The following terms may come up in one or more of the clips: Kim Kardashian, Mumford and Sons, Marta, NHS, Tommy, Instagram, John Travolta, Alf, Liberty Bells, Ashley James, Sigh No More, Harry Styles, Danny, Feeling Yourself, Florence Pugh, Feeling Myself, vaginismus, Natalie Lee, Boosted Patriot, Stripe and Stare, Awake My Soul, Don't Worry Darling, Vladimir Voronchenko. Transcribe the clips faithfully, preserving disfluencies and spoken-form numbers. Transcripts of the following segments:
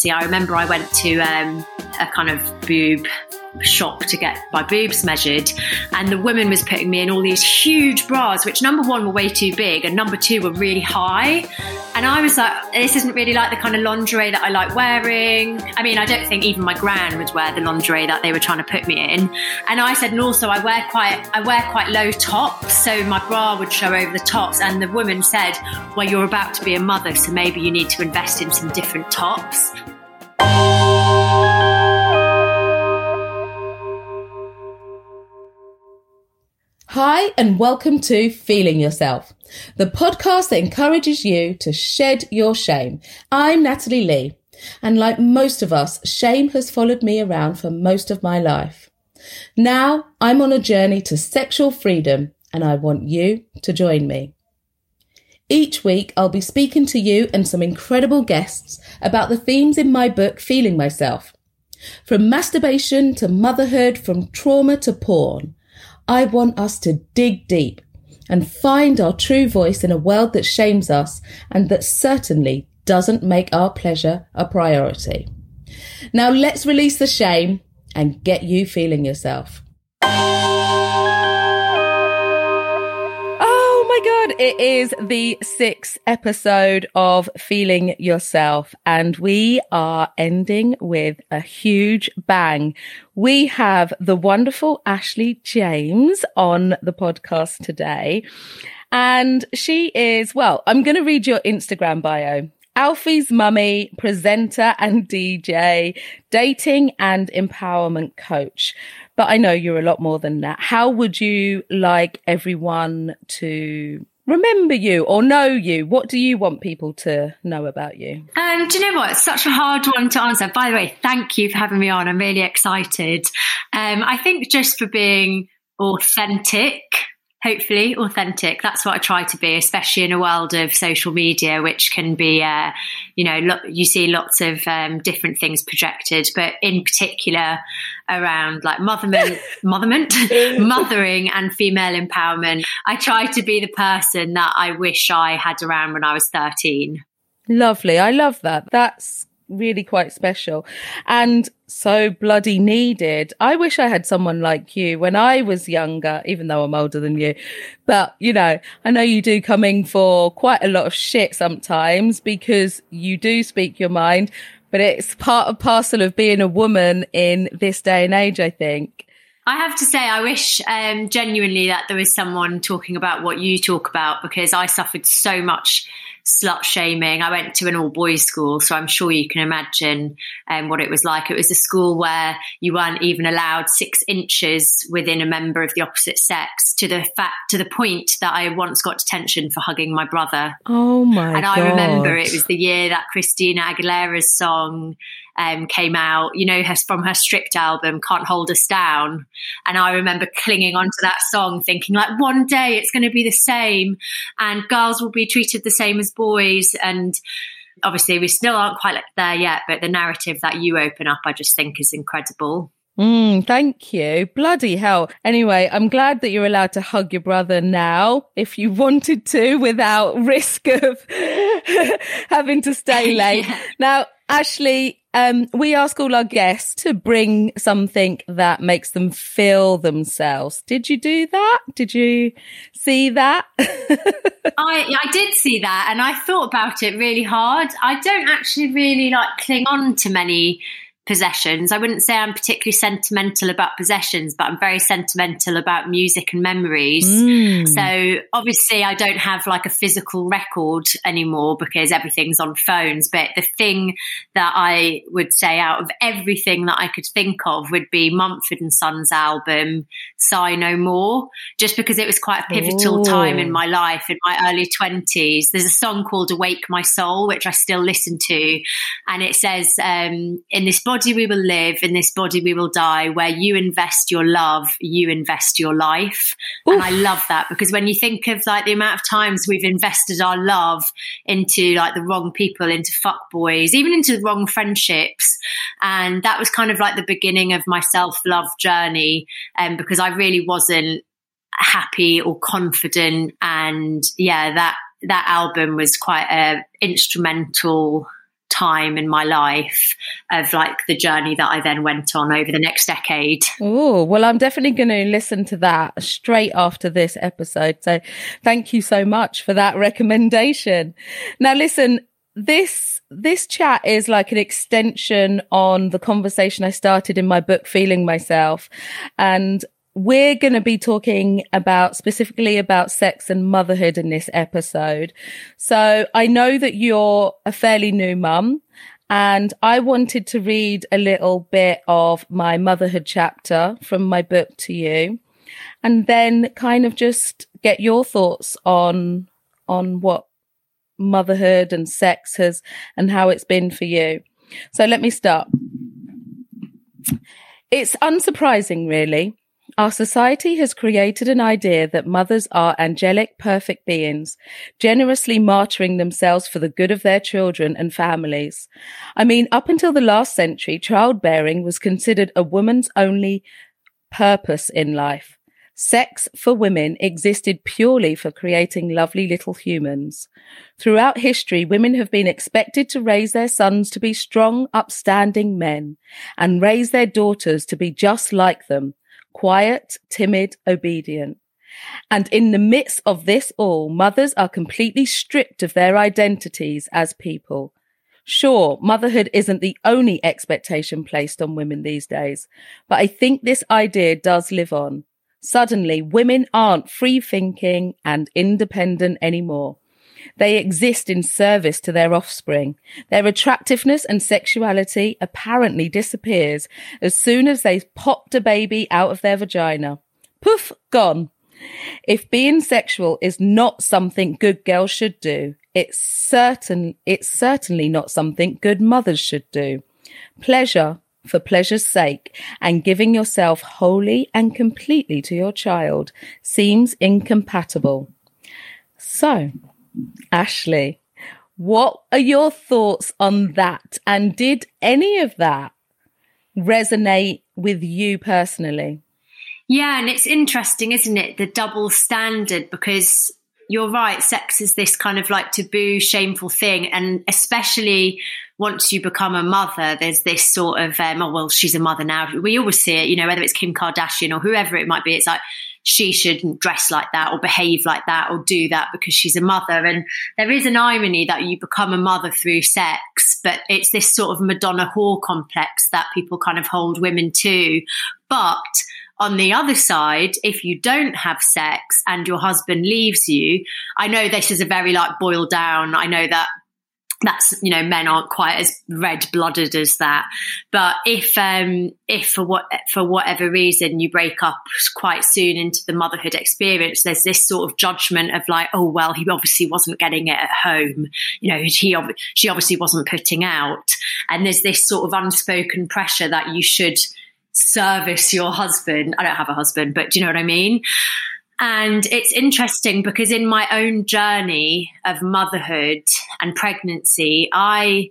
pregnancy, I remember I went to um, a kind of boob shop to get my boobs measured, and the woman was putting me in all these huge bras, which number one were way too big and number two were really high, and I was like, this isn't really like the kind of lingerie that I like wearing. I mean, I don't think even my gran would wear the lingerie that they were trying to put me in. And I said, and also I wear quite I wear quite low tops, so my bra would show over the tops. And the woman said, well, you're about to be a mother, so maybe you need to invest in some different tops. Hi, and welcome to Feeling Yourself, the podcast that encourages you to shed your shame. I'm Natalie Lee, and like most of us, shame has followed me around for most of my life. Now I'm on a journey to sexual freedom, and I want you to join me. Each week, I'll be speaking to you and some incredible guests about the themes in my book, Feeling Myself. From masturbation to motherhood, from trauma to porn, I want us to dig deep and find our true voice in a world that shames us and that certainly doesn't make our pleasure a priority. Now let's release the shame and get you feeling yourself. Oh my God, it is the sixth episode of Feeling Yourself, and we are ending with a huge bang. We have the wonderful Ashley James on the podcast today, and she is, well, I'm going to read your Instagram bio. Alfie's mummy, presenter and D J, dating and empowerment coach. But I know you're a lot more than that. How would you like everyone to remember you or know you? What do you want people to know about you? Um, do you know what? It's such a hard one to answer. By the way, thank you for having me on. I'm really excited. Um, I think just for being authentic. Hopefully authentic. That's what I try to be, especially in a world of social media, which can be, uh, you know, lo- you see lots of um, different things projected, but in particular around like motherment, motherment, mothering and female empowerment. I try to be the person that I wish I had around when I was thirteen. Lovely. I love that. That's really quite special and so bloody needed. I wish I had someone like you when I was younger, even though I'm older than you. But, you know, I know you do come in for quite a lot of shit sometimes because you do speak your mind, but it's part and parcel of being a woman in this day and age, I think. I have to say, I wish um, genuinely that there was someone talking about what you talk about, because I suffered so much slut shaming. I went to an all boys school, so I'm sure you can imagine um, what it was like. It was a school where you weren't even allowed six inches within a member of the opposite sex, to the fact to the point that I once got detention for hugging my brother. Oh my! And I God. remember it was the year that Christina Aguilera's song um, came out. You know, her, from her Stripped album, "Can't Hold Us Down," and I remember clinging onto that song, thinking like, one day it's going to be the same, and girls will be treated the same as boys. And obviously we still aren't quite there yet, but the narrative that you open up, I just think is incredible. Mm, thank you. Bloody hell. Anyway, I'm glad that you're allowed to hug your brother now if you wanted to, without risk of having to stay late. Yeah. Now, Ashley, um, we ask all our guests to bring something that makes them feel themselves. Did you do that? Did you see that? I I did see that, and I thought about it really hard. I don't actually really like cling on to many possessions. I wouldn't say I'm particularly sentimental about possessions, but I'm very sentimental about music and memories. Mm. So obviously I don't have like a physical record anymore because everything's on phones. But the thing that I would say out of everything that I could think of would be Mumford and Sons album, Sigh No More, just because it was quite a pivotal Ooh. time in my life in my early twenties. There's a song called Awake My Soul, which I still listen to. And it says, um, in this body we will live, in this body we will die, where you invest your love, you invest your life. Oof. And I love that, because when you think of like the amount of times we've invested our love into like the wrong people, into fuck boys, even into the wrong friendships. And that was kind of like the beginning of my self-love journey, and um, because I really wasn't happy or confident. And yeah, that that album was quite a instrumental time in my life of like the journey that I then went on over the next decade. Oh, well, I'm definitely going to listen to that straight after this episode. So thank you so much for that recommendation. Now, listen, this this chat is like an extension on the conversation I started in my book, Feeling Myself. And we're going to be talking about specifically about sex and motherhood in this episode. So I know that you're a fairly new mum, and I wanted to read a little bit of my motherhood chapter from my book to you, and then kind of just get your thoughts on on what motherhood and sex has and how it's been for you. So let me start. It's unsurprising, really. Our society has created an idea that mothers are angelic, perfect beings, generously martyring themselves for the good of their children and families. I mean, up until the last century, childbearing was considered a woman's only purpose in life. Sex for women existed purely for creating lovely little humans. Throughout history, women have been expected to raise their sons to be strong, upstanding men, and raise their daughters to be just like them. Quiet, timid, obedient. And in the midst of this all, mothers are completely stripped of their identities as people. Sure, motherhood isn't the only expectation placed on women these days, but I think this idea does live on. Suddenly, women aren't free-thinking and independent anymore. They exist in service to their offspring. Their attractiveness and sexuality apparently disappears as soon as they've popped a baby out of their vagina. Poof, gone. If being sexual is not something good girls should do, it's certain, it's certainly not something good mothers should do. Pleasure for pleasure's sake and giving yourself wholly and completely to your child seems incompatible. So, Ashley, what are your thoughts on that? And did any of that resonate with you personally? Yeah, and it's interesting, isn't it? The double standard, because you're right, sex is this kind of like taboo, shameful thing. And especially once you become a mother, there's this sort of, um, oh, well, she's a mother now. We always see it, you know, whether it's Kim Kardashian or whoever it might be, it's like, she shouldn't dress like that or behave like that or do that because she's a mother. And there is an irony that you become a mother through sex, but it's this sort of Madonna whore complex that people kind of hold women to. But on the other side, if you don't have sex and your husband leaves you, I know this is a very like boiled down, I know that that's, you know, men aren't quite as red-blooded as that. But if um, if for what for whatever reason you break up quite soon into the motherhood experience, there's this sort of judgment of like, oh, well, he obviously wasn't getting it at home. You know, he she obviously wasn't putting out. And there's this sort of unspoken pressure that you should service your husband. I don't have a husband, but do you know what I mean? And it's interesting because in my own journey of motherhood and pregnancy, I,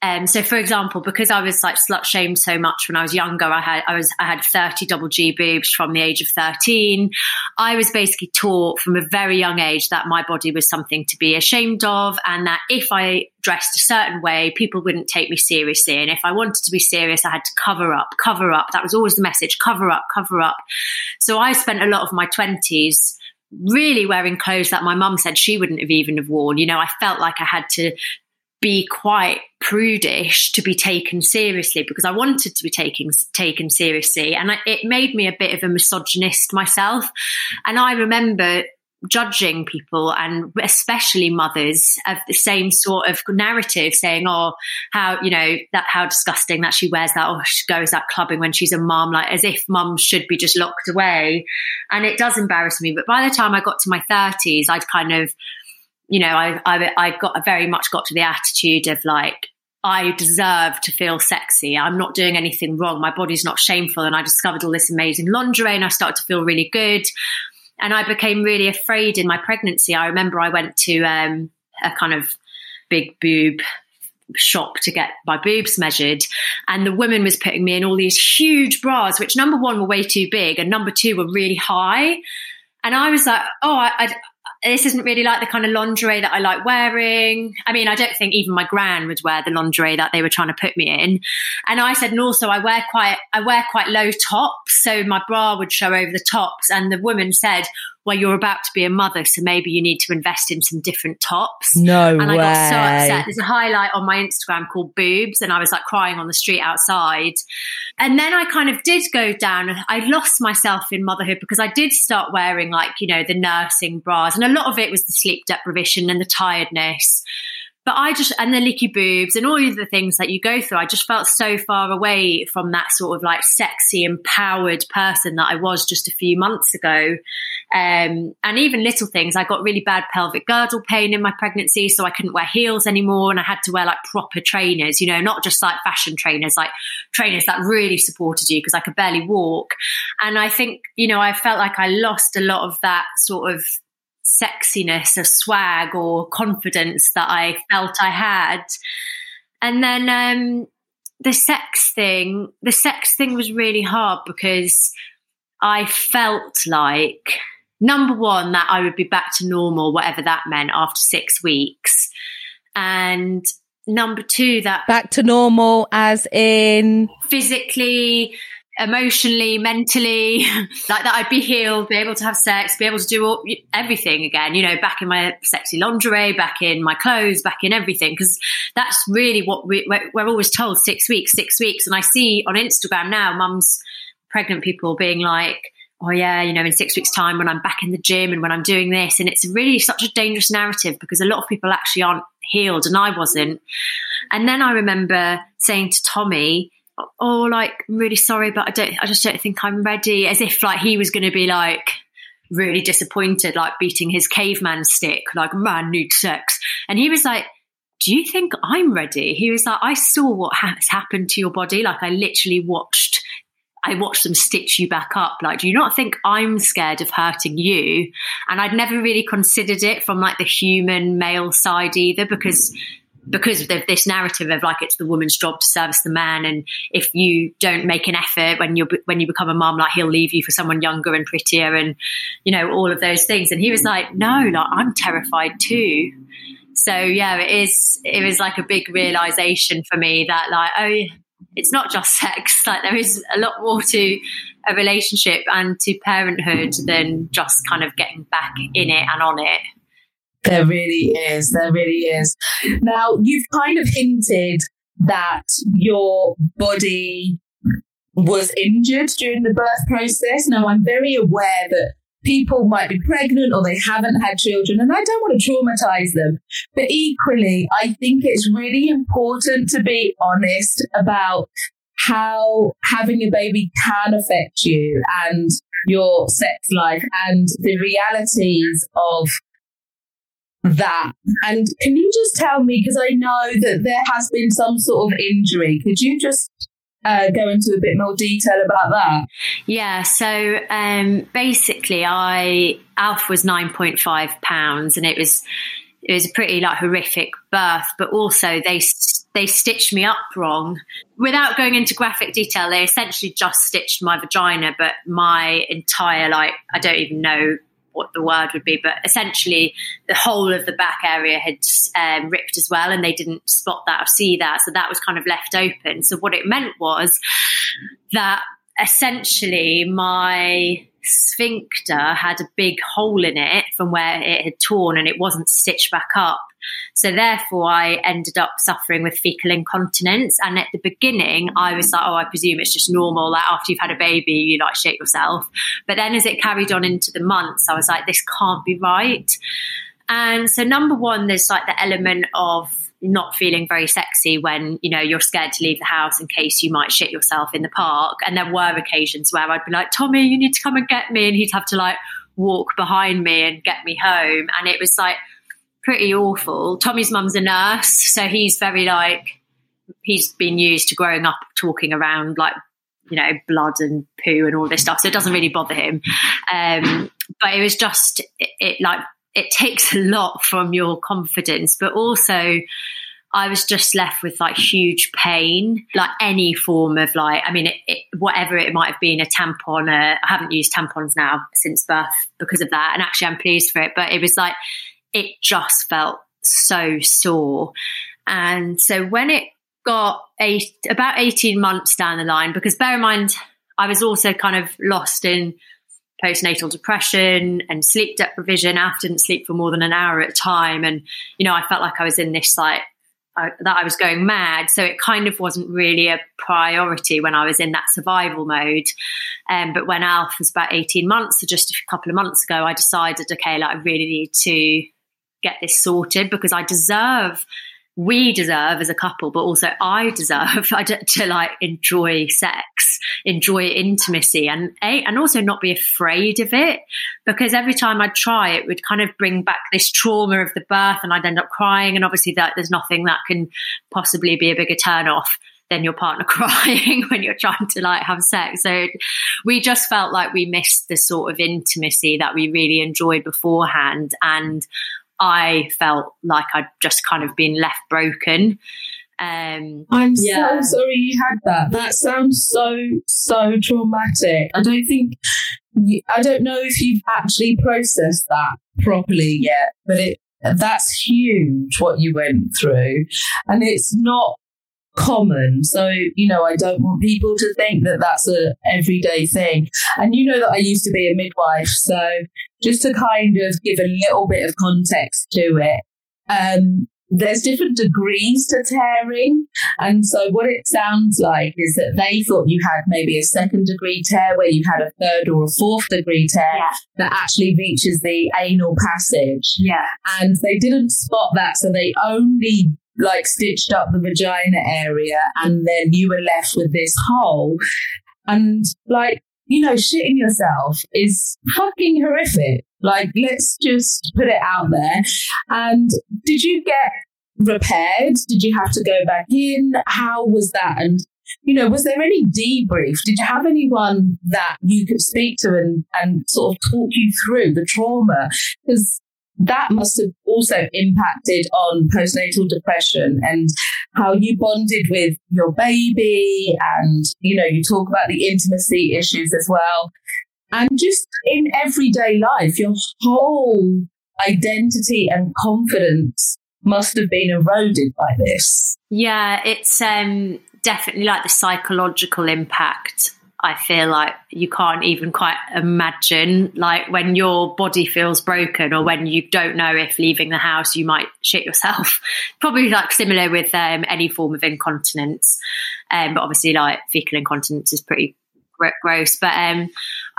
um, so for example, because I was like slut shamed so much when I was younger, I had, I was, I had thirty double G boobs from the age of thirteen. I was basically taught from a very young age that my body was something to be ashamed of, and that if I dressed a certain way, people wouldn't take me seriously. And if I wanted to be serious, I had to cover up, cover up. That was always the message, cover up, cover up. So I spent a lot of my twenties really wearing clothes that my mum said she wouldn't have even have worn. You know, I felt like I had to be quite prudish to be taken seriously because I wanted to be taken, taken seriously. And I, it made me a bit of a misogynist myself. And I remember judging people, and especially mothers, of the same sort of narrative, saying, oh, how, you know, that how disgusting that she wears that, or she goes out clubbing when she's a mum, like as if mums should be just locked away. And it does embarrass me. But by the time I got to my thirties, I'd kind of, you know, I, I, I got I very much got to the attitude of like, I deserve to feel sexy. I'm not doing anything wrong. My body's not shameful. And I discovered all this amazing lingerie and I started to feel really good. And I became really afraid in my pregnancy. I remember I went to um, a kind of big boob shop to get my boobs measured, and the woman was putting me in all these huge bras, which number one were way too big and number two were really high. And I was like, oh, I, I, this isn't really like the kind of lingerie that I like wearing. I mean, I don't think even my gran would wear the lingerie that they were trying to put me in. And I said, and also I wear quite, I wear quite low tops. So my bra would show over the tops. And the woman said, well, you're about to be a mother, so maybe you need to invest in some different tops. No way. And I got so upset. There's a highlight on my Instagram called Boobs, and I was like crying on the street outside. And then I kind of did go down. I lost myself in motherhood because I did start wearing like, you know, the nursing bras, and a lot of it was the sleep deprivation and the tiredness. But I just, and the leaky boobs and all of the things that you go through, I just felt so far away from that sort of like sexy, empowered person that I was just a few months ago. Um, and even little things, I got really bad pelvic girdle pain in my pregnancy, so I couldn't wear heels anymore. And I had to wear like proper trainers, you know, not just like fashion trainers, like trainers that really supported you, because I could barely walk. And I think, you know, I felt like I lost a lot of that sort of sexiness or swag or confidence that I felt I had. And then um the sex thing the sex thing was really hard, because I felt like, number one, that I would be back to normal, whatever that meant, after six weeks, and number two, that back to normal as in physically, emotionally, mentally, like that I'd be healed, be able to have sex, be able to do all, everything again, you know, back in my sexy lingerie, back in my clothes, back in everything. Because that's really what we, we're, we're always told, six weeks six weeks. And I see on Instagram now mums, pregnant people being like, oh yeah, you know, in six weeks time when I'm back in the gym and when I'm doing this. And it's really such a dangerous narrative, because a lot of people actually aren't healed, and I wasn't. And then I remember saying to Tommy, oh, like, I'm really sorry, but I don't, I just don't think I'm ready. As if like he was going to be like really disappointed, like beating his caveman stick, like, man, nude sex. And he was like, do you think I'm ready? He was like, I saw what has happened to your body. Like, I literally watched, I watched them stitch you back up. Like, do you not think I'm scared of hurting you? And I'd never really considered it from like the human male side either, because because of this narrative of like, it's the woman's job to service the man, and if you don't make an effort when you when you become a mum, like, he'll leave you for someone younger and prettier, and you know, all of those things. And he was like, no, like, I'm terrified too. So yeah, it is it was like a big realization for me that like, oh, it's not just sex, like there is a lot more to a relationship and to parenthood than just kind of getting back in it and on it. There really is. There really is. Now, you've kind of hinted that your body was injured during the birth process. Now, I'm very aware that people might be pregnant or they haven't had children, and I don't want to traumatize them. But equally, I think it's really important to be honest about how having a baby can affect you and your sex life and the realities of that. And can you just tell me, because I know that there has been some sort of injury, could you just uh, go into a bit more detail about that? Yeah, so um, basically I Alf was nine point five pounds, and it was it was a pretty like horrific birth, but also they they stitched me up wrong. Without going into graphic detail, they essentially just stitched my vagina, but my entire, like, I don't even know what the word would be, but essentially the whole of the back area had um, ripped as well, and they didn't spot that or see that, so that was kind of left open. So what it meant was that essentially my sphincter had a big hole in it from where it had torn, and it wasn't stitched back up. So therefore I ended up suffering with fecal incontinence. And at the beginning I was like, oh, I presume it's just normal, like after you've had a baby you like shit yourself. But then as it carried on into the months, I was like, this can't be right. And so number one, there's like the element of not feeling very sexy when, you know, you're scared to leave the house in case you might shit yourself in the park. And there were occasions where I'd be like, Tommy, you need to come and get me, and he'd have to like walk behind me and get me home. And it was like pretty awful. Tommy's mum's a nurse, so he's very like, he's been used to growing up talking around like, you know, blood and poo and all this stuff, so it doesn't really bother him. Um but it was just it, it like it takes a lot from your confidence. But also I was just left with like huge pain, like any form of like, I mean, it, it, whatever it might have been, a tampon. Uh, I haven't used tampons now since birth because of that. And actually I'm pleased for it, but it was like, it just felt so sore. And so when it got eight, about eighteen months down the line, because bear in mind, I was also kind of lost in postnatal depression and sleep deprivation. I didn't sleep for more than an hour at a time. And, you know, I felt like I was in this like, I, that I was going mad. So it kind of wasn't really a priority when I was in that survival mode. Um, but when Alf was about eighteen months, so just a couple of months ago, I decided, okay, like I really need to get this sorted because I deserve, we deserve as a couple, but also I deserve I d- to like enjoy sex, enjoy intimacy, and and also not be afraid of it, because every time I'd try, it would kind of bring back this trauma of the birth and I'd end up crying. And obviously that there's nothing that can possibly be a bigger turn off than your partner crying when you're trying to like have sex. So we just felt like we missed the sort of intimacy that we really enjoyed beforehand, and I felt like I'd just kind of been left broken. Um, I'm yeah. so sorry you had that. That sounds so, so traumatic. I don't think, you, I don't know if you've actually processed that properly yet, but it that's huge what you went through. And it's not common. So, you know, I don't want people to think that that's a everyday thing. And you know that I used to be a midwife, so just to kind of give a little bit of context to it, um, there's different degrees to tearing. And so what it sounds like is that they thought you had maybe a second degree tear where you had a third or a fourth degree tear yeah. that actually reaches the anal passage. Yeah. And they didn't spot that. So they only like stitched up the vagina area, and then you were left with this hole. And like, you know, shitting yourself is fucking horrific. Like, let's just put it out there. And did you get repaired? Did you have to go back in? How was that? And, you know, was there any debrief? Did you have anyone that you could speak to and, and sort of talk you through the trauma? Because that must have also impacted on postnatal depression and how you bonded with your baby, and, you know, you talk about the intimacy issues as well. And just in everyday life, your whole identity and confidence must have been eroded by this. Yeah, it's um, definitely like the psychological impact. I feel like you can't even quite imagine, like when your body feels broken or when you don't know if leaving the house you might shit yourself. Probably like similar with um, any form of incontinence, um, but obviously like fecal incontinence is pretty gr- gross. But um,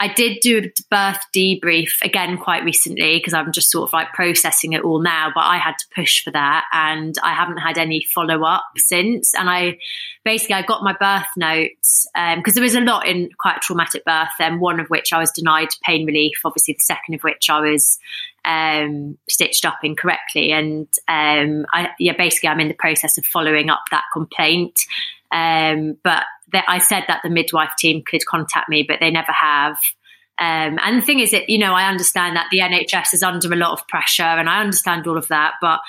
I did do a birth debrief again quite recently because I'm just sort of like processing it all now, but I had to push for that, and I haven't had any follow up since. And I basically I got my birth notes because um, there was a lot in quite a traumatic birth, and one of which I was denied pain relief, obviously the second of which I was um, stitched up incorrectly. And um, I, yeah, basically I'm in the process of following up that complaint. Um, but that I said that the midwife team could contact me, but they never have. Um, and the thing is that, you know, I understand that the N H S is under a lot of pressure, and I understand all of that, but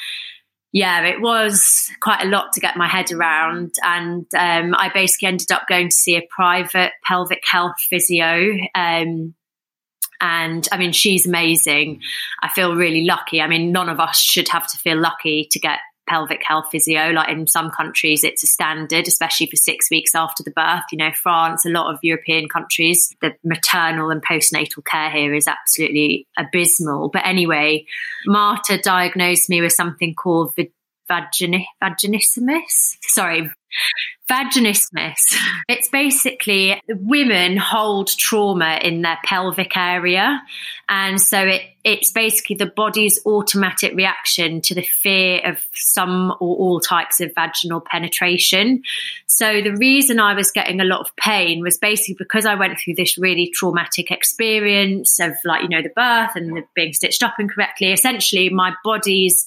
yeah, it was quite a lot to get my head around. And um, I basically ended up going to see a private pelvic health physio. Um, and I mean, she's amazing. I feel really lucky. I mean, none of us should have to feel lucky to get pelvic health physio. Like in some countries it's a standard, especially for six weeks after the birth. You know, France, a lot of European countries, the maternal and postnatal care here is absolutely abysmal. But anyway, Marta diagnosed me with something called vagini- vaginismus. Sorry, vaginismus. It's basically women hold trauma in their pelvic area, and so it it's basically the body's automatic reaction to the fear of some or all types of vaginal penetration. So the reason I was getting a lot of pain was basically because I went through this really traumatic experience of, like, you know, the birth and the being stitched up incorrectly. Essentially my body's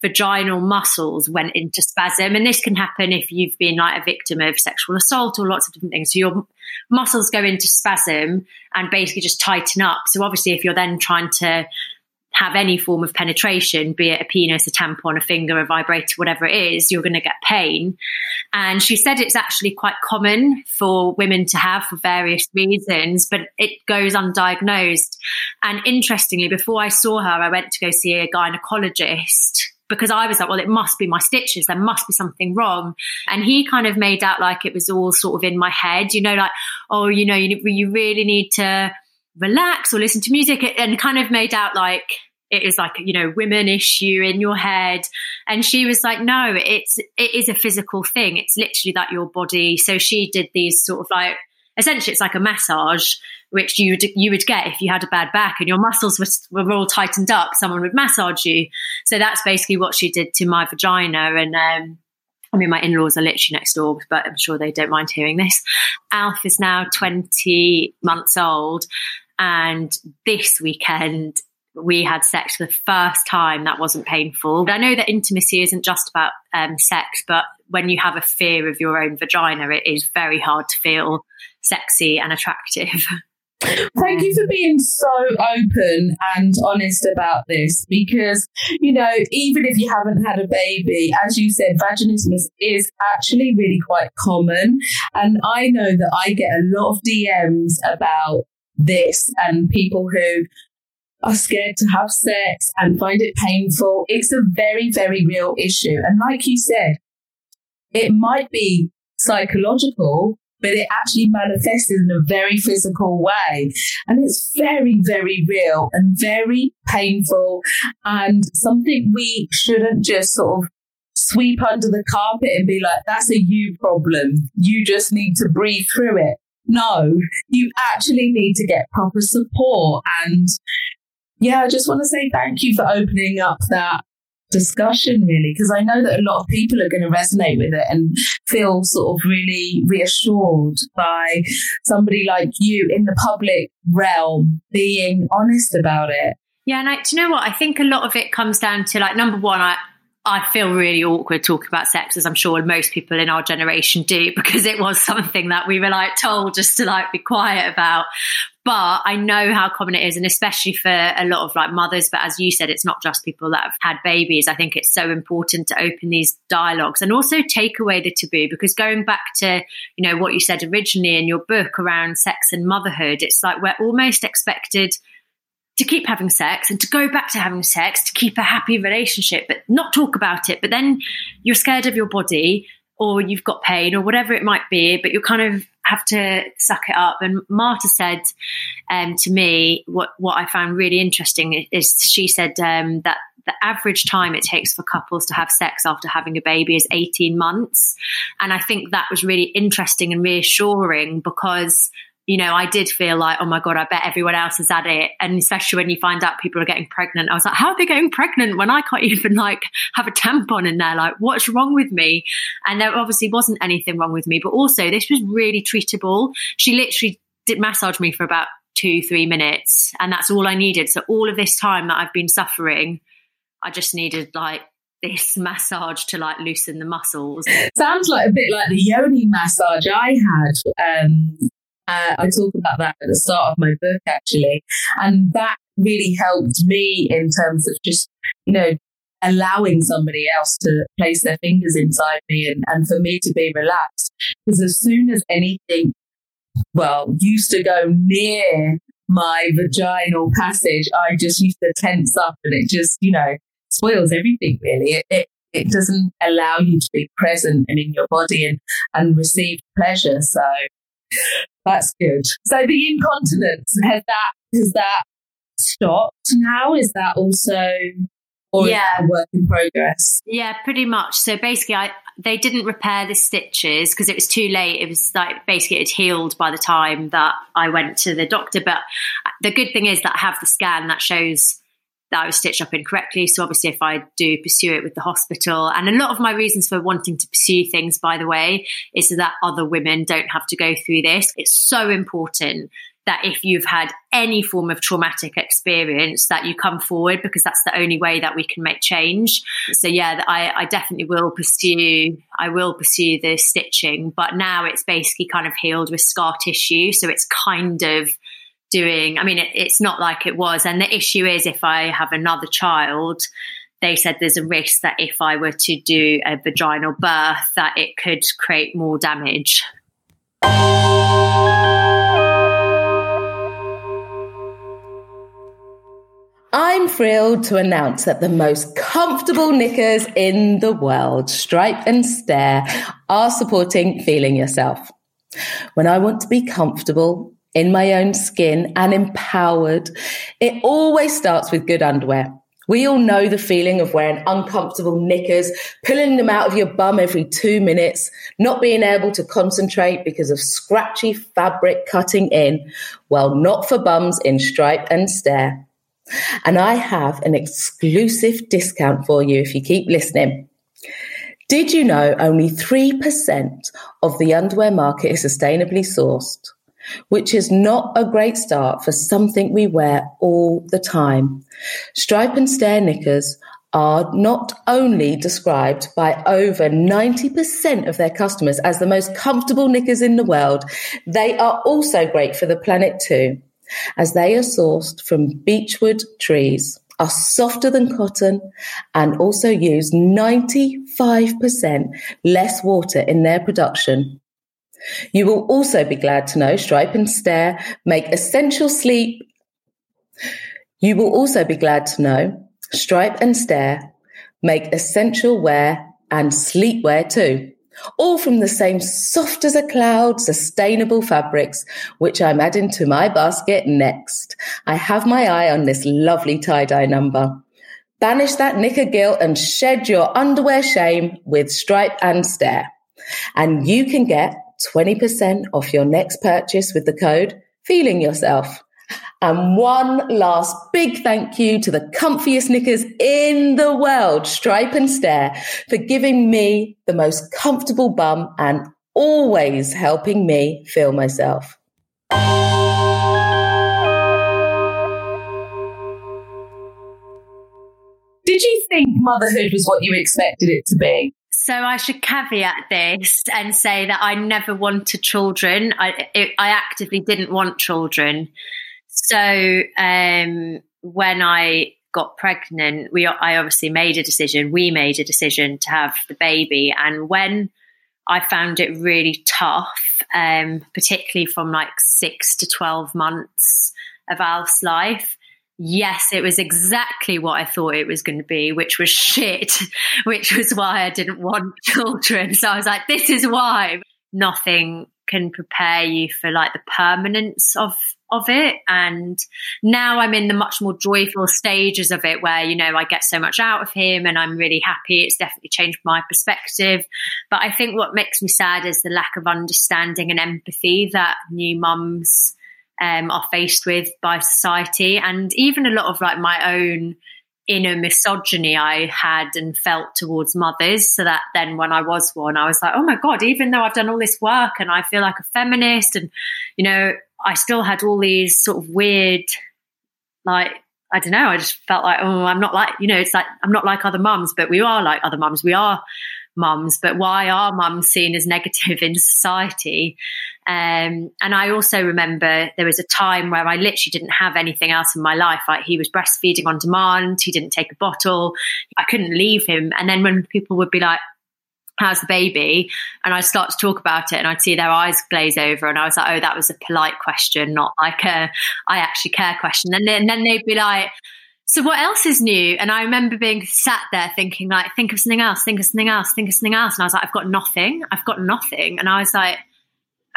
vaginal muscles went into spasm, and this can happen if you've been like a victim of sexual assault or lots of different things. So your muscles go into spasm and basically just tighten up. So obviously if you're then trying to have any form of penetration, be it a penis, a tampon, a finger, a vibrator, whatever it is, you're going to get pain. And she said it's actually quite common for women to have for various reasons, but it goes undiagnosed. And interestingly, before I saw her, I went to go see a gynecologist because I was like, well, it must be my stitches. There must be something wrong. And he kind of made out like it was all sort of in my head, you know, like, oh, you know, you, you really need to relax or listen to music, and kind of made out like it is like, you know, women issue in your head. And she was like, no, it's, it is a physical thing. It's literally that your body. So she did these sort of like, essentially it's like a massage, which you would, you would get if you had a bad back and your muscles were, were all tightened up, someone would massage you. So that's basically what she did to my vagina. And, um, I mean, my in-laws are literally next door, but I'm sure they don't mind hearing this. Alf is now twenty months old. And this weekend we had sex for the first time that wasn't painful. But I know that intimacy isn't just about um, sex, but when you have a fear of your own vagina, it is very hard to feel sexy and attractive. Thank you for being so open and honest about this, because, you know, even if you haven't had a baby, as you said, vaginismus is actually really quite common. And I know that I get a lot of D Ms about this and people who are scared to have sex and find it painful. It's a very, very real issue. And like you said, it might be psychological, but it actually manifests in a very physical way. And it's very, very real and very painful and something we shouldn't just sort of sweep under the carpet and be like, that's a you problem. You just need to breathe through it. No, you actually need to get proper support. And yeah, I just want to say thank you for opening up that discussion, really, because I know that a lot of people are going to resonate with it and feel sort of really reassured by somebody like you in the public realm being honest about it. Yeah, and I, do you know what? I think a lot of it comes down to, like, number one, I I feel really awkward talking about sex, as I'm sure most people in our generation do, because it was something that we were like told just to like be quiet about. But I know how common it is, and especially for a lot of like mothers. But as you said, it's not just people that have had babies. I think it's so important to open these dialogues and also take away the taboo, because going back to, you know, what you said originally in your book around sex and motherhood, it's like we're almost expected to keep having sex and to go back to having sex, to keep a happy relationship, but not talk about it. But then you're scared of your body, or you've got pain, or whatever it might be, but you kind of have to suck it up. And Marta said um, to me, what, what I found really interesting is she said um, that the average time it takes for couples to have sex after having a baby is eighteen months. And I think that was really interesting and reassuring, because you know, I did feel like, oh my God, I bet everyone else is at it. And especially when you find out people are getting pregnant, I was like, how are they getting pregnant when I can't even like have a tampon in there? Like, what's wrong with me? And there obviously wasn't anything wrong with me, but also this was really treatable. She literally did massage me for about two, three minutes. And that's all I needed. So all of this time that I've been suffering, I just needed like this massage to like loosen the muscles. Sounds like a bit like the yoni massage I had. Um, Uh, I talk about that at the start of my book, actually. And that really helped me in terms of just, you know, allowing somebody else to place their fingers inside me and, and for me to be relaxed. Because as soon as anything, well, used to go near my vaginal passage, I just used to tense up, and it just, you know, spoils everything, really. It, it, it doesn't allow you to be present and in your body and, and receive pleasure. So that's good. So the incontinence, has that has that stopped now? Is that also, or yeah, is that a work in progress? Yeah, pretty much. So basically, I they didn't repair the stitches because it was too late. It was like basically it healed by the time that I went to the doctor. But the good thing is that I have the scan that shows that I was stitched up incorrectly. So obviously if I do pursue it with the hospital, and a lot of my reasons for wanting to pursue things, by the way, is so that other women don't have to go through this. It's so important that if you've had any form of traumatic experience that you come forward, because that's the only way that we can make change. So yeah, I, I definitely will pursue, I will pursue the stitching, but now it's basically kind of healed with scar tissue. So it's kind of doing, I mean, it, it's not like it was. And the issue is, if I have another child, they said there's a risk that if I were to do a vaginal birth, that it could create more damage. I'm thrilled to announce that the most comfortable knickers in the world, Stripe and Stare, are supporting Feeling Yourself. When I want to be comfortable, in my own skin and empowered, it always starts with good underwear. We all know the feeling of wearing uncomfortable knickers, pulling them out of your bum every two minutes, not being able to concentrate because of scratchy fabric cutting in. Well, not for bums in Stripe and Stare. And I have an exclusive discount for you if you keep listening. Did you know only three percent of the underwear market is sustainably sourced, which is not a great start for something we wear all the time? Stripe and Stare knickers are not only described by over ninety percent of their customers as the most comfortable knickers in the world, they are also great for the planet too, as they are sourced from beechwood trees, are softer than cotton, and also use ninety-five percent less water in their production. You will also be glad to know Stripe and Stare make essential sleep. You will also be glad to know Stripe and Stare make essential wear and sleepwear too, all from the same soft as a cloud, sustainable fabrics, which I'm adding to my basket next. I have my eye on this lovely tie-dye number. Banish that knicker guilt and shed your underwear shame with Stripe and Stare. And you can get twenty percent off your next purchase with the code Feeling Yourself. And one last big thank you to the comfiest knickers in the world, Stripe and Stare, for giving me the most comfortable bum and always helping me feel myself. Did you think motherhood was what you expected it to be? So I should caveat this and say that I never wanted children. I, it, I actively didn't want children. So um, when I got pregnant, we I obviously made a decision. We made a decision to have the baby. And when I found it really tough, um, particularly from like six to twelve months of Alf's life, yes, it was exactly what I thought it was going to be, which was shit, which was why I didn't want children. So I was like, this is why. Nothing can prepare you for like the permanence of of it. And now I'm in the much more joyful stages of it where, you know, I get so much out of him and I'm really happy. It's definitely changed my perspective. But I think what makes me sad is the lack of understanding and empathy that new mums Um, are faced with by society, and even a lot of like my own inner misogyny I had and felt towards mothers. So that then when I was one, I was like, oh my God, even though I've done all this work and I feel like a feminist and, you know, I still had all these sort of weird, like, I don't know, I just felt like, oh, I'm not like, you know, it's like, I'm not like other mums, but we are like other mums. We are mums, but why are mums seen as negative in society? Um, and I also remember there was a time where I literally didn't have anything else in my life. Like he was breastfeeding on demand. He didn't take a bottle. I couldn't leave him. And then when people would be like, how's the baby? And I'd start to talk about it and I'd see their eyes glaze over. And I was like, oh, that was a polite question, not like a, I actually care question. And then, and then they'd be like, so what else is new? And I remember being sat there thinking like, think of something else, think of something else, think of something else. And I was like, I've got nothing. I've got nothing. And I was like,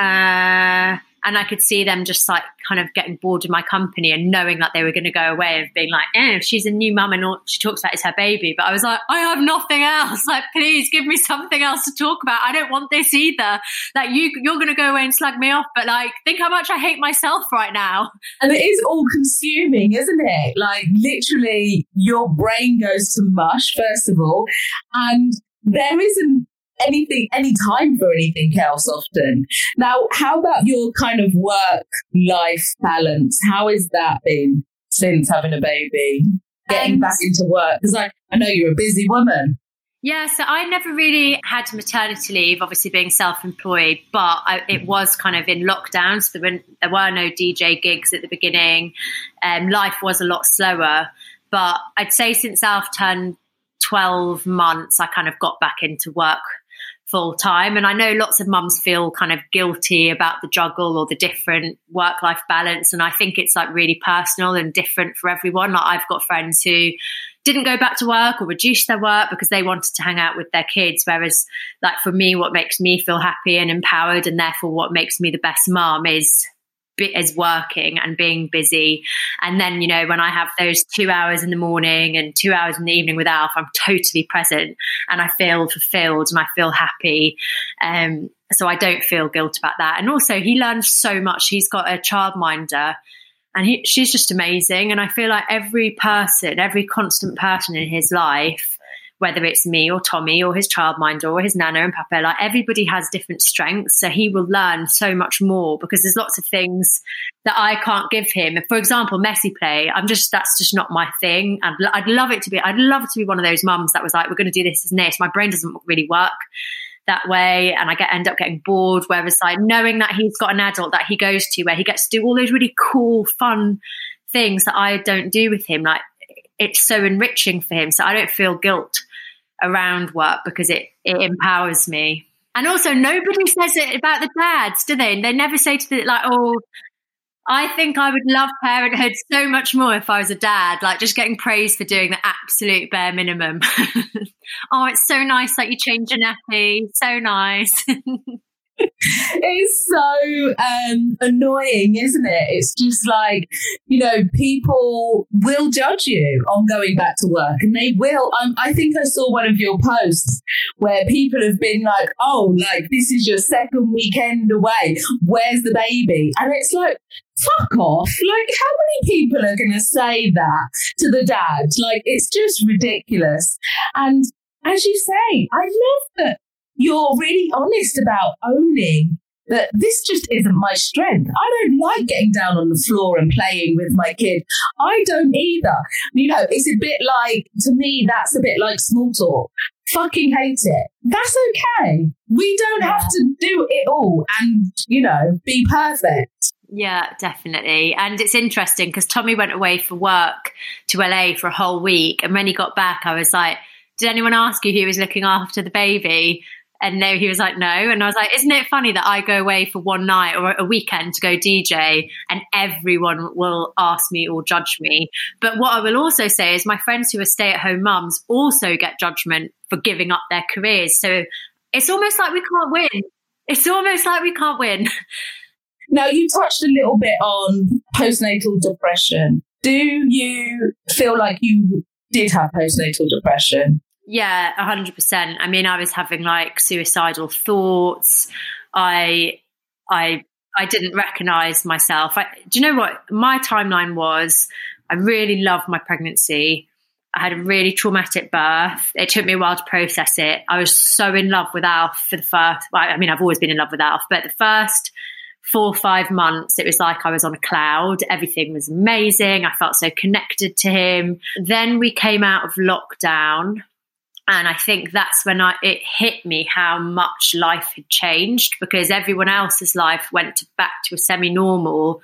Uh, and I could see them just like kind of getting bored of my company and knowing that they were going to go away and being like, eh, she's a new mum and all she talks about is her baby. But I was like, I have nothing else. Like, please give me something else to talk about. I don't want this either. Like you, you're going to go away and slag me off, but like, think how much I hate myself right now. And it is all consuming, isn't it? Like literally your brain goes to mush, first of all. And there isn't anything, any time for anything else often. Now, how about your kind of work-life balance? How has that been since having a baby, getting um, back into work? Because I, I know you're a busy woman. Yeah, so I never really had maternity leave, obviously being self-employed, but I, it was kind of in lockdown, so there were, there were no D J gigs at the beginning. Um, life was a lot slower, but I'd say since Alf turned twelve months, I kind of got back into work full time. And I know lots of mums feel kind of guilty about the juggle or the different work-life balance, and I think it's like really personal and different for everyone. Like I've got friends who didn't go back to work or reduce their work because they wanted to hang out with their kids. Whereas like for me, what makes me feel happy and empowered and therefore what makes me the best mum is is working and being busy. And then, you know, when I have those two hours in the morning and two hours in the evening with Alf, I'm totally present and I feel fulfilled and I feel happy. Um, so I don't feel guilt about that. And also he learned so much. He's got a childminder. And he, she's just amazing. And I feel like every person, every constant person in his life, whether it's me or Tommy or his childminder or his nana and papa, like everybody has different strengths. So he will learn so much more because there's lots of things that I can't give him. For example, messy play. I'm just, that's just not my thing. I'd, I'd love it to be, I'd love to be one of those mums that was like, we're going to do this and this. My brain doesn't really work that way, and I get end up getting bored, whereas like knowing that he's got an adult that he goes to where he gets to do all those really cool fun things that I don't do with him, like it's so enriching for him. So I don't feel guilt around work because it it empowers me. And also nobody says it about the dads, do they? They never say to the like, oh, I think I would love parenthood so much more if I was a dad, like just getting praised for doing the absolute bare minimum. Oh, it's so nice that you change your nappy. So nice. It's so um, annoying, isn't it? It's just like, you know, people will judge you on going back to work, and they will. Um, I think I saw one of your posts where people have been like, oh, like this is your second weekend away. Where's the baby? And it's like, fuck off. Like, how many people are going to say that to the dad? Like, it's just ridiculous. And as you say, I love that you're really honest about owning that this just isn't my strength. I don't like getting down on the floor and playing with my kid. I don't either. You know, it's a bit like, to me, that's a bit like small talk. Fucking hate it. That's okay. We don't yeah. have to do it all and, you know, be perfect. Yeah, definitely. And it's interesting because Tommy went away for work to L A for a whole week. And when he got back, I was like, did anyone ask you who was looking after the baby? And no, he was like, no. And I was like, isn't it funny that I go away for one night or a weekend to go D J and everyone will ask me or judge me? But what I will also say is my friends who are stay-at-home mums also get judgment for giving up their careers. So it's almost like we can't win. It's almost like we can't win. Now, you touched a little bit on postnatal depression. Do you feel like you did have postnatal depression? Yeah, one hundred percent. I mean, I was having like suicidal thoughts. I, I, I didn't recognize myself. I, do you know what my timeline was? I really loved my pregnancy. I had a really traumatic birth. It took me a while to process it. I was so in love with Alf for the first, well, I mean, I've always been in love with Alf, but the first four or five months, it was like I was on a cloud. Everything was amazing. I felt so connected to him. Then we came out of lockdown. And I think that's when I, it hit me how much life had changed, because everyone else's life went to, back to a semi-normal.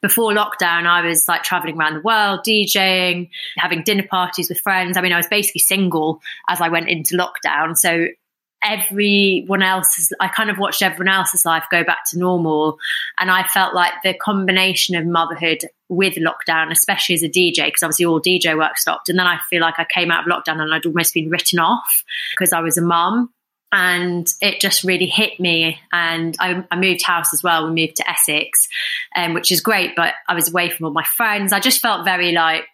Before lockdown, I was like traveling around the world, DJing, having dinner parties with friends. I mean, I was basically single as I went into lockdown. So everyone else's, I kind of watched everyone else's life go back to normal. And I felt like the combination of motherhood with lockdown, especially as a D J, because obviously all D J work stopped. And then I feel like I came out of lockdown and I'd almost been written off because I was a mum. And it just really hit me. And I, I moved house as well. We moved to Essex, um, which is great. But I was away from all my friends. I just felt very like,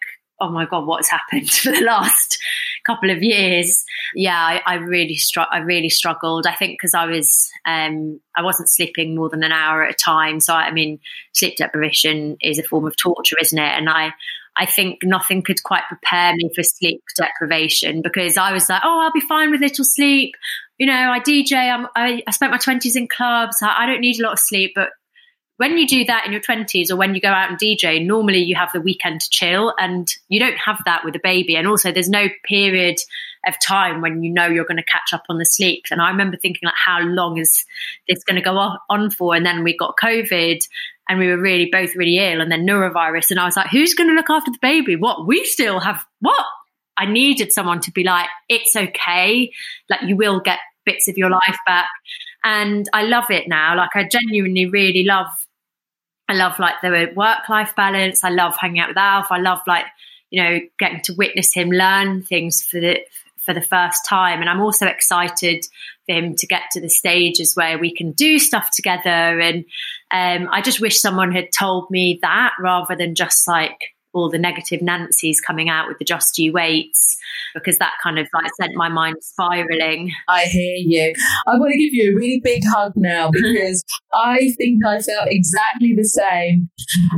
oh my God, what's happened for the last couple of years? Yeah, I, I really str- I really struggled. I think because I was um, I wasn't sleeping more than an hour at a time. So I, I mean, sleep deprivation is a form of torture, isn't it? And I I think nothing could quite prepare me for sleep deprivation, because I was like, oh, I'll be fine with little sleep. You know, I D J. I'm, I I spent my twenties in clubs. I, I don't need a lot of sleep, but when you do that in your twenties or when you go out and D J, normally you have the weekend to chill, and you don't have that with a baby. And also there's no period of time when you know you're going to catch up on the sleep. And I remember thinking, like, how long is this going to go on for? And then we got COVID and we were really both really ill, and then neurovirus. And I was like, who's going to look after the baby? What? We still have what? I needed someone to be like, it's okay. Like, you will get bits of your life back. And I love it now. Like, I genuinely really love, I love like the work-life balance. I love hanging out with Alf. I love like, you know, getting to witness him learn things for the, for the first time. And I'm also excited for him to get to the stages where we can do stuff together. And um, I just wish someone had told me that, rather than just like all the negative Nancy's coming out with the Just You Waits, because that kind of like sent my mind spiralling. I hear you. I want to give you a really big hug now, because I think I felt exactly the same.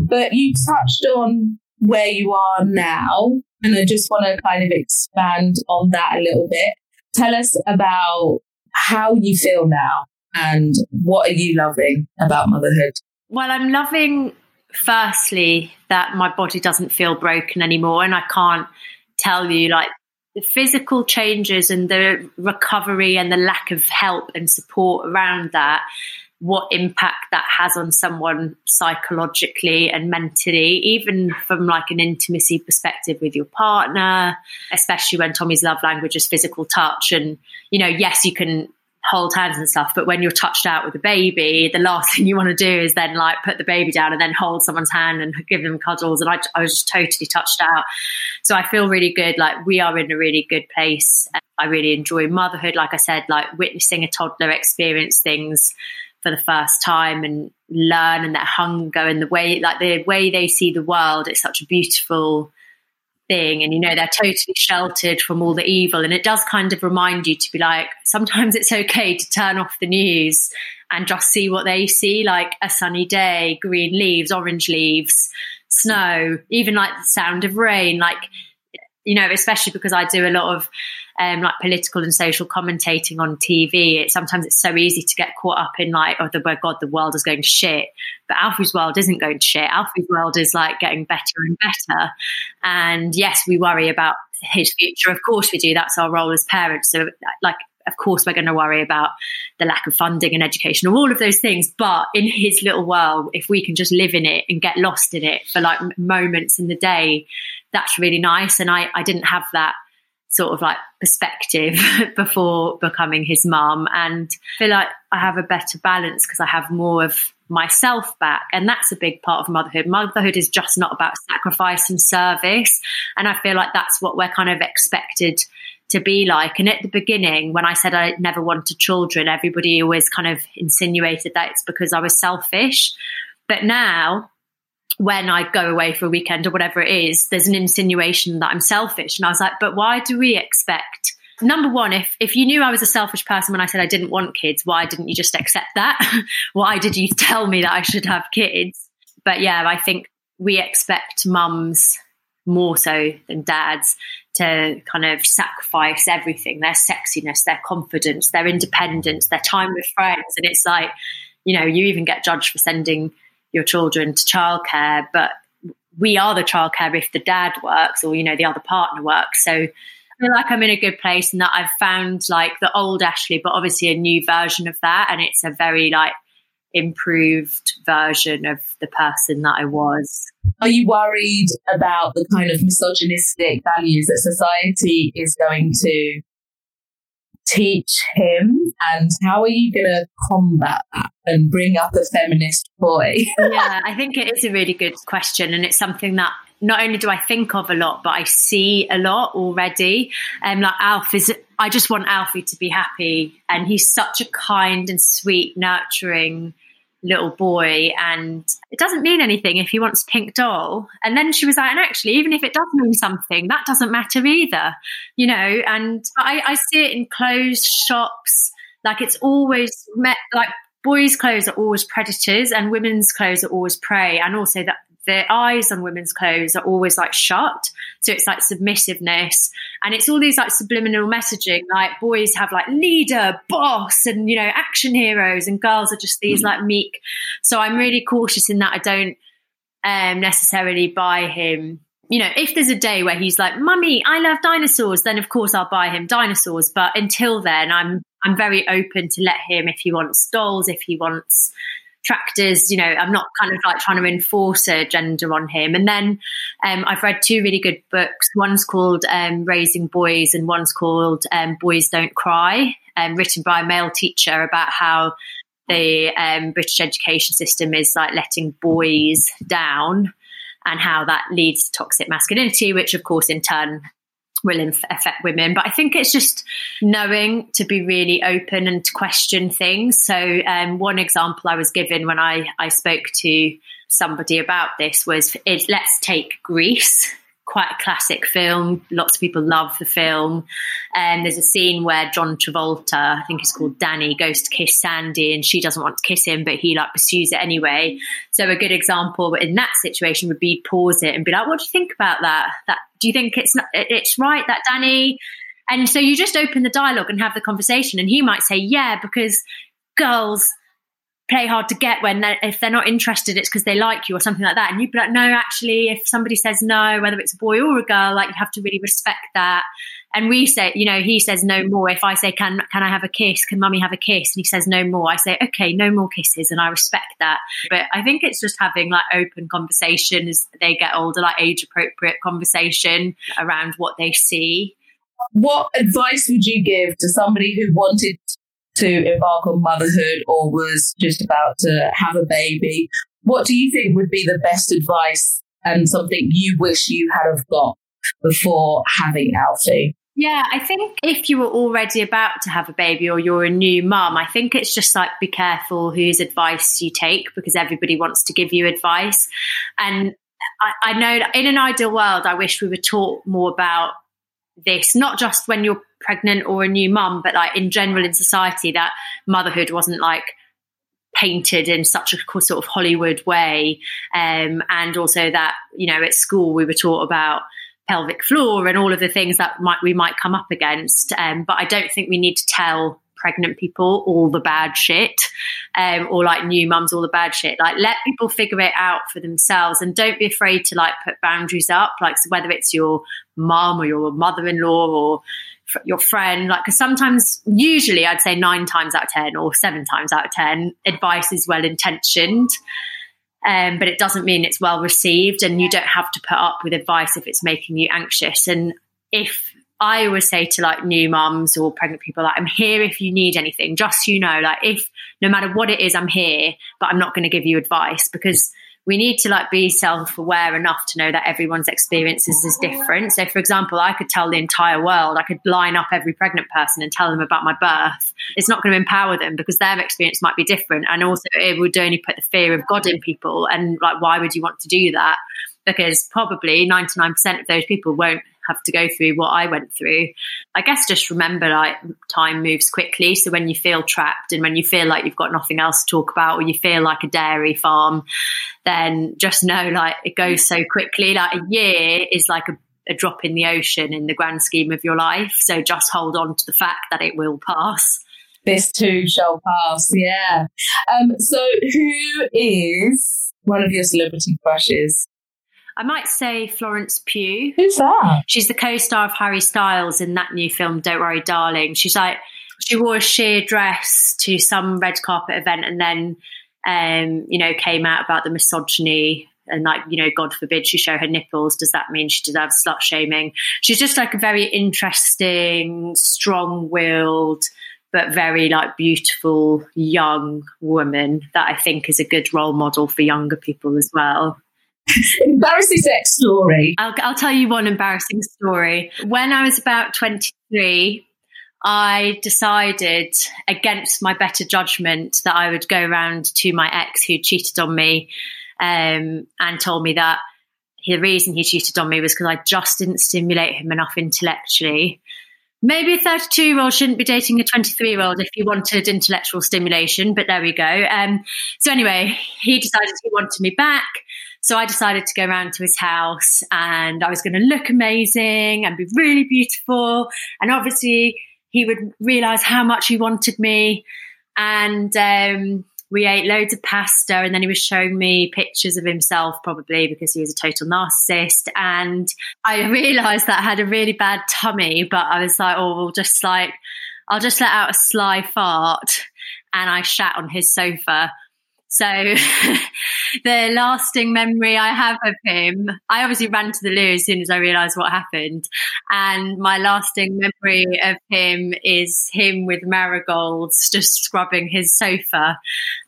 But you touched on where you are now, and I just want to kind of expand on that a little bit. Tell us about how you feel now and what are you loving about motherhood? Well, I'm loving... firstly, that my body doesn't feel broken anymore, and I can't tell you like the physical changes and the recovery and the lack of help and support around that, what impact that has on someone psychologically and mentally, even from like an intimacy perspective with your partner, especially when Tommy's love language is physical touch. And, you know, yes, you can hold hands and stuff, but when you're touched out with a baby, the last thing you want to do is then like put the baby down and then hold someone's hand and give them cuddles. And I, I was just totally touched out, so I feel really good. Like, we are in a really good place. I really enjoy motherhood, like I said, like witnessing a toddler experience things for the first time and learn, and that hunger and the way like the way they see the world, it's such a beautiful thing. And, you know, they're totally sheltered from all the evil, and it does kind of remind you to be like, sometimes it's okay to turn off the news and just see what they see, like a sunny day, green leaves, orange leaves, snow, even like the sound of rain. Like, you know, especially because I do a lot of um like political and social commentating on T V, it sometimes it's so easy to get caught up in like, oh, the, oh god, the world is going to shit. But Alfie's world isn't going to shit. Alfie's world is like getting better and better. And yes, we worry about his future, of course we do, that's our role as parents. So like, of course we're going to worry about the lack of funding and education and all of those things, but in his little world, if we can just live in it and get lost in it for like moments in the day, that's really nice. And I, I didn't have that sort of like perspective before becoming his mum, and I feel like I have a better balance because I have more of myself back. And that's a big part of motherhood. Motherhood is just not about sacrifice and service, and I feel like that's what we're kind of expected to be like. And at the beginning, when I said I never wanted children, everybody always kind of insinuated that it's because I was selfish. But now, when I go away for a weekend or whatever it is, there's an insinuation that I'm selfish. And I was like, but why do we expect, number one, if if you knew I was a selfish person when I said I didn't want kids, why didn't you just accept that? Why did you tell me that I should have kids? But yeah, I think we expect mums more so than dads to kind of sacrifice everything, their sexiness, their confidence, their independence, their time with friends. And it's like, you know, you even get judged for sending your children to childcare, but we are the childcare if the dad works or, you know, the other partner works. So I feel like I'm in a good place, and that I've found like the old Ashley, but obviously a new version of that, and it's a very like improved version of the person that I was. Are you worried about the kind of misogynistic values that society is going to teach him, and how are you going to combat that and bring up a feminist boy? Yeah, I think it is a really good question, and it's something that not only do I think of a lot, but I see a lot already. And um, like Alf is, I just want Alfie to be happy, and he's such a kind and sweet, nurturing little boy, and it doesn't mean anything if he wants a pink doll. And then she was like, and actually, even if it does mean something, that doesn't matter either, you know. And I, I see it in clothes shops, like it's always met, like boys' clothes are always predators and women's clothes are always prey, and also that the eyes on women's clothes are always like shut, so it's like submissiveness, and it's all these like subliminal messaging, like boys have like leader, boss, and, you know, action heroes, and girls are just these like meek. So I'm really cautious in that I don't um necessarily buy him you know, if there's a day where he's like, Mummy, I love dinosaurs, then of course I'll buy him dinosaurs. But until then, I'm I'm very open to let him, if he wants dolls, if he wants tractors, you know, I'm not kind of like trying to enforce a gender on him. And then um, I've read two really good books. One's called um, Raising Boys and one's called um, Boys Don't Cry, um, written by a male teacher about how the um, British education system is like letting boys down and how that leads to toxic masculinity, which of course in turn will inf- affect women. But I think it's just knowing to be really open and to question things. So um, one example I was given when I, I spoke to somebody about this was, is, let's take Grease, quite a classic film. Lots of people love the film. And um, there's a scene where John Travolta, I think it's called Danny, goes to kiss Sandy and she doesn't want to kiss him, but he like pursues it anyway. So a good example in that situation would be pause it and be like, what do you think about that? That do you think it's not, it's right that Danny? And so you just open the dialogue and have the conversation. And he might say, yeah, because girls play hard to get when they're, if they're not interested, it's because they like you or something like that. And you'd be like, no, actually, if somebody says no, whether it's a boy or a girl, like, you have to really respect that. And we say, you know, he says no more. If I say, can can I have a kiss? Can Mummy have a kiss? And he says no more. I say, okay, no more kisses. And I respect that. But I think it's just having like open conversation as they get older, like age appropriate conversation around what they see. What advice would you give to somebody who wanted to embark on motherhood or was just about to have a baby? What do you think would be the best advice and something you wish you had have got before having Alfie? Yeah, I think if you were already about to have a baby or you're a new mum, I think it's just like, be careful whose advice you take, because everybody wants to give you advice. And I, I know in an ideal world, I wish we were taught more about this, not just when you're pregnant or a new mum, but like in general in society, that motherhood wasn't like painted in such a sort of Hollywood way, um, and also that, you know, at school we were taught about pelvic floor and all of the things that might we might come up against, um, but I don't think we need to tell pregnant people all the bad shit, um, or like new mums all the bad shit. Like, let people figure it out for themselves, and don't be afraid to like put boundaries up, like, so whether it's your mum or your mother-in-law or your friend, like, because sometimes, usually I'd say nine times out of ten or seven times out of ten, advice is well intentioned, um, but it doesn't mean it's well received, and you don't have to put up with advice if it's making you anxious. And if I always say to like new mums or pregnant people, like, I'm here if you need anything, just so you know, like, if no matter what it is, I'm here, but I'm not going to give you advice, because we need to like be self-aware enough to know that everyone's experiences is different. So for example, I could tell the entire world, I could line up every pregnant person and tell them about my birth. It's not going to empower them, because their experience might be different. And also it would only put the fear of God in people. And like, why would you want to do that? Because probably ninety-nine percent of those people won't have to go through what I went through. I guess just remember, like, time moves quickly. So when you feel trapped and when you feel like you've got nothing else to talk about, or you feel like a dairy farm, then just know, like, it goes so quickly. Like, a year is like a, a drop in the ocean in the grand scheme of your life. So just hold on to the fact that it will pass. This too shall pass. Yeah. Um, so who is one of your celebrity crushes? I might say Florence Pugh. Who's that? She's the co-star of Harry Styles in that new film, Don't Worry Darling. She's like, she wore a sheer dress to some red carpet event and then, um, you know, came out about the misogyny and, like, you know, God forbid she show her nipples. Does that mean she deserves slut shaming? She's just like a very interesting, strong-willed, but very like beautiful young woman that I think is a good role model for younger people as well. Embarrassing sex story. I'll, I'll tell you one embarrassing story. When I was about twenty-three, I decided against my better judgment that I would go around to my ex who cheated on me, um, and told me that the reason he cheated on me was because I just didn't stimulate him enough intellectually. Maybe a thirty-two-year-old shouldn't be dating a twenty-three-year-old if he wanted intellectual stimulation, but there we go. Um, so anyway, he decided he wanted me back. So I decided to go around to his house and I was going to look amazing and be really beautiful. And obviously he would realise how much he wanted me. And um, we ate loads of pasta, and then he was showing me pictures of himself, probably because he was a total narcissist. And I realised that I had a really bad tummy, but I was like, oh, we'll just like, I'll just let out a sly fart. And I shat on his sofa. So the lasting memory I have of him, I obviously ran to the loo as soon as I realised what happened. And my lasting memory of him is him with marigolds just scrubbing his sofa.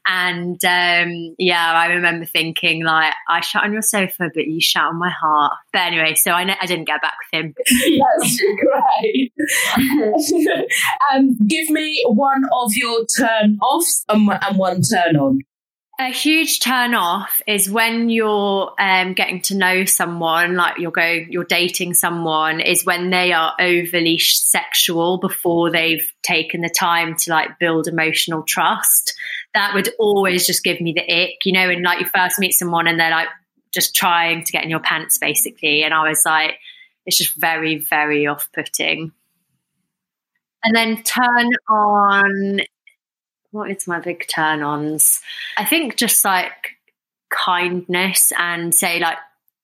And um, yeah, I remember thinking like, I shat on your sofa, but you shat on my heart. But anyway, so I, ne- I didn't get back with him. That's great. um, give me one of your turn-offs and one turn-on. A huge turn off is when you're um, getting to know someone, like you're going, you're dating someone, is when they are overly sexual before they've taken the time to like build emotional trust. That would always just give me the ick, you know, and like you first meet someone and they're like just trying to get in your pants basically. And I was like, it's just very, very off-putting. And then turn on... What is my big turn-ons? I think just like kindness and say like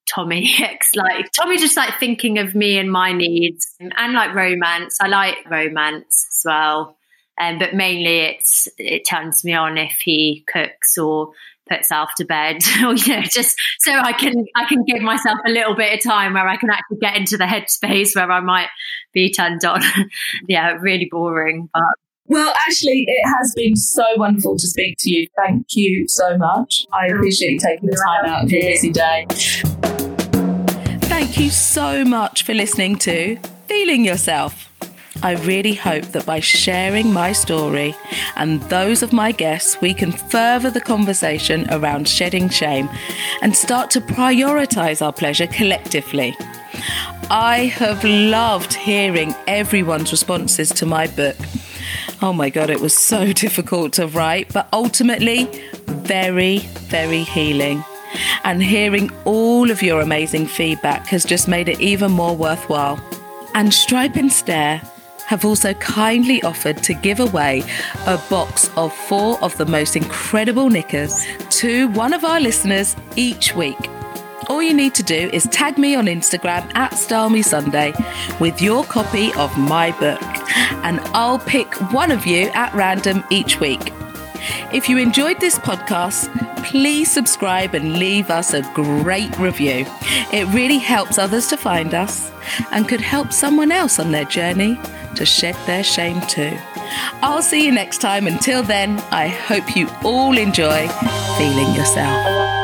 Tommy, like Tommy just like thinking of me and my needs, and like romance. I like romance as well, um, but mainly it's it turns me on if he cooks or puts after bed, or you know, just so I can I can give myself a little bit of time where I can actually get into the headspace where I might be turned on. Yeah, really boring, but. Well, Ashley, it has been so wonderful to speak to you. Thank you so much. I appreciate you taking the time out of your busy day. Thank you so much for listening to Feeling Yourself. I really hope that by sharing my story and those of my guests, we can further the conversation around shedding shame and start to prioritise our pleasure collectively. I have loved hearing everyone's responses to my book. Oh my God, it was so difficult to write, but ultimately very, very healing. And hearing all of your amazing feedback has just made it even more worthwhile. And Stripe and Stare have also kindly offered to give away a box of four of the most incredible knickers to one of our listeners each week. All you need to do is tag me on Instagram at StyleMeSunday with your copy of my book, and I'll pick one of you at random each week. If you enjoyed this podcast, please subscribe and leave us a great review. It really helps others to find us and could help someone else on their journey to shed their shame too. I'll see you next time. Until then, I hope you all enjoy feeling yourself.